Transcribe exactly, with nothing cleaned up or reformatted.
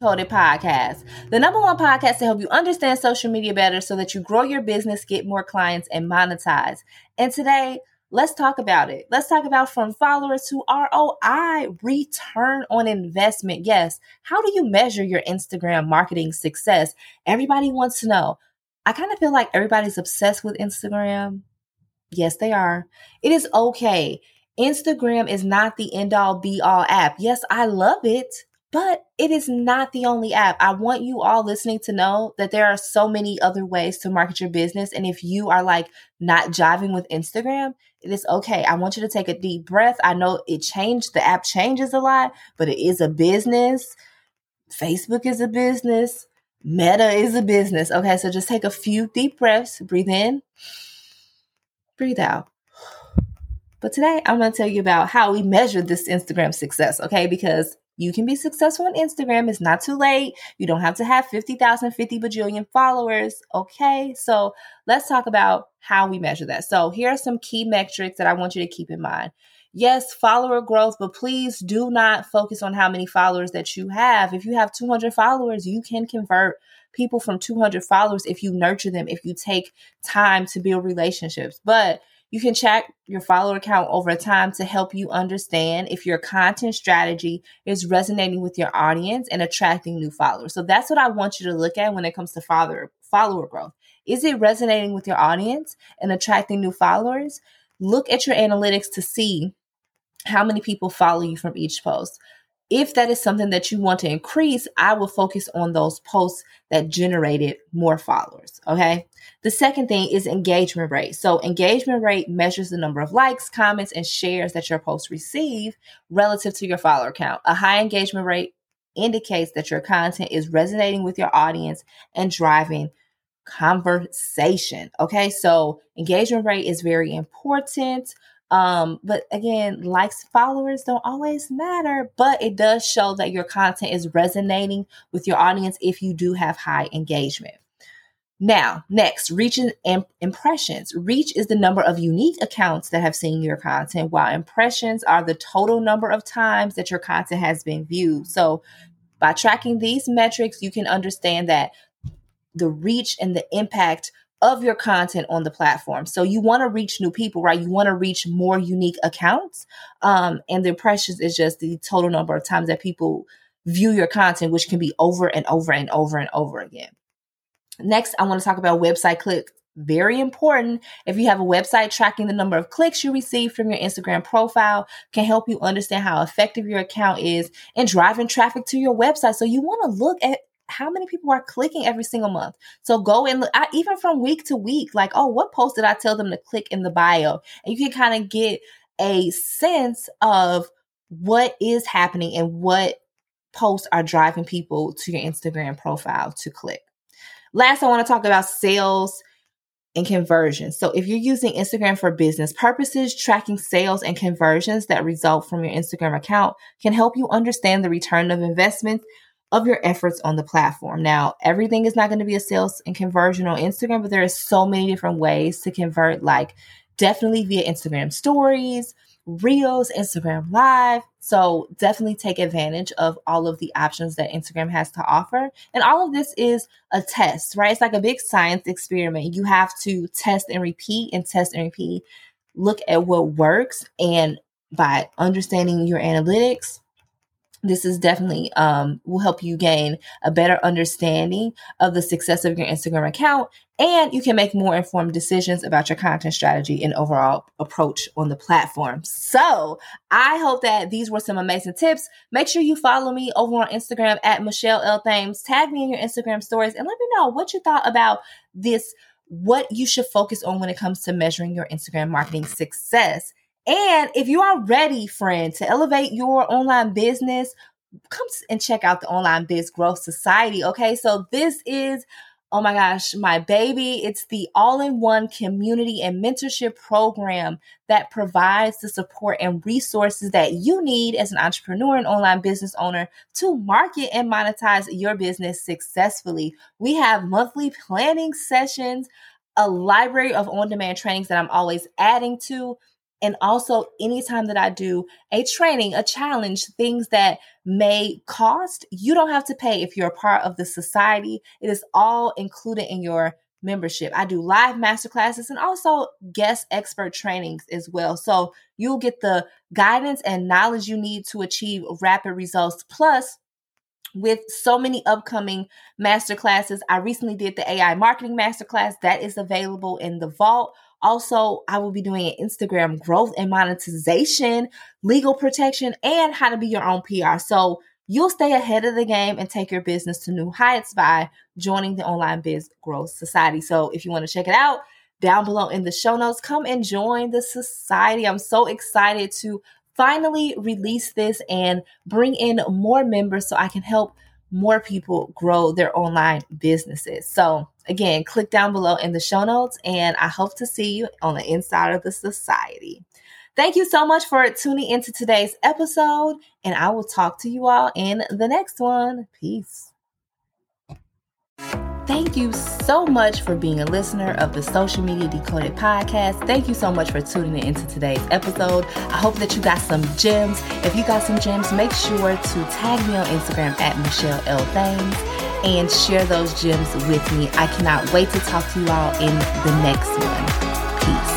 Decoded Podcast. The number one podcast to help you understand social media better so that you grow your business, get more clients, and monetize. And today, let's talk about it. Let's talk about from followers to R O I, return on investment. Yes. How do you measure your Instagram marketing success? Everybody wants to know. I kind of feel like everybody's obsessed with Instagram. Yes, they are. It is okay. Instagram is not the end-all be-all app. Yes, I love it. But it is not the only app. I want you all listening to know that there are so many other ways to market your business. And if you are like not jiving with Instagram, it is okay. I want you to take a deep breath. I know it changed. The app changes a lot, but it is a business. Facebook is a business. Meta is a business. Okay, so just take a few deep breaths. Breathe in. Breathe out. But today I'm going to tell you about how we measure this Instagram success, okay? Because you can be successful on Instagram. It's not too late. You don't have to have fifty thousand, fifty bajillion followers. Okay, so let's talk about how we measure that. So here are some key metrics that I want you to keep in mind. Yes, follower growth, but please do not focus on how many followers that you have. If you have two hundred followers, you can convert people from two hundred followers if you nurture them, if you take time to build relationships. But you can check your follower count over time to help you understand if your content strategy is resonating with your audience and attracting new followers. So that's what I want you to look at when it comes to follower, follower growth. Is it resonating with your audience and attracting new followers? Look at your analytics to see how many people follow you from each post. If that is something that you want to increase, I will focus on those posts that generated more followers, okay? The second thing is engagement rate. So engagement rate measures the number of likes, comments, and shares that your posts receive relative to your follower count. A high engagement rate indicates that your content is resonating with your audience and driving conversation, okay? So engagement rate is very important. Um, but again, likes, followers don't always matter, but it does show that your content is resonating with your audience if you do have high engagement. Now, next, reach and impressions. Reach is the number of unique accounts that have seen your content, while impressions are the total number of times that your content has been viewed. So by tracking these metrics, you can understand that the reach and the impact of your content on the platform. So you want to reach new people, right? You want to reach more unique accounts. Um, and the impressions is just the total number of times that people view your content, which can be over and over and over and over again. Next, I want to talk about website clicks. Very important. If you have a website, tracking the number of clicks you receive from your Instagram profile can help you understand how effective your account is in driving traffic to your website. So you want to look at how many people are clicking every single month. So go and look, I, even from week to week, like, oh, what post did I tell them to click in the bio? And you can kind of get a sense of what is happening and what posts are driving people to your Instagram profile to click. Last, I want to talk about sales and conversions. So if you're using Instagram for business purposes, tracking sales and conversions that result from your Instagram account can help you understand the return of investment of your efforts on the platform. Now, everything is not going to be a sales and conversion on Instagram, but there are so many different ways to convert, like definitely via Instagram stories, reels, Instagram live. So definitely take advantage of all of the options that Instagram has to offer. And all of this is a test, right? It's like a big science experiment. You have to test and repeat and test and repeat. Look at what works. And by understanding your analytics, this is definitely um, will help you gain a better understanding of the success of your Instagram account, and you can make more informed decisions about your content strategy and overall approach on the platform. So I hope that these were some amazing tips. Make sure you follow me over on Instagram at Michelle L. Thames. Tag me in your Instagram stories and let me know what you thought about this, what you should focus on when it comes to measuring your Instagram marketing success. And if you are ready, friend, to elevate your online business, come and check out the Online Biz Growth Society. Okay, so this is, oh my gosh, my baby. It's the all-in-one community and mentorship program that provides the support and resources that you need as an entrepreneur and online business owner to market and monetize your business successfully. We have monthly planning sessions, a library of on-demand trainings that I'm always adding to, and also anytime that I do a training, a challenge, things that may cost, you don't have to pay if you're a part of the society. It is all included in your membership. I do live masterclasses and also guest expert trainings as well. So you'll get the guidance and knowledge you need to achieve rapid results. Plus, with so many upcoming masterclasses, I recently did the A I marketing masterclass that is available in the vault. Also, I will be doing an Instagram growth and monetization, legal protection, and how to be your own P R. So you'll stay ahead of the game and take your business to new heights by joining the Online Biz Growth Society. So if you want to check it out, down below in the show notes, come and join the society. I'm so excited to finally release this and bring in more members so I can help more people grow their online businesses. So again, click down below in the show notes, and I hope to see you on the inside of the society. Thank you so much for tuning into today's episode, and I will talk to you all in the next one. Peace. Thank you so much for being a listener of the Social Media Decoded podcast. Thank you so much for tuning into today's episode. I hope that you got some gems. If you got some gems, make sure to tag me on Instagram at Michelle L. Thames and share those gems with me. I cannot wait to talk to you all in the next one. Peace.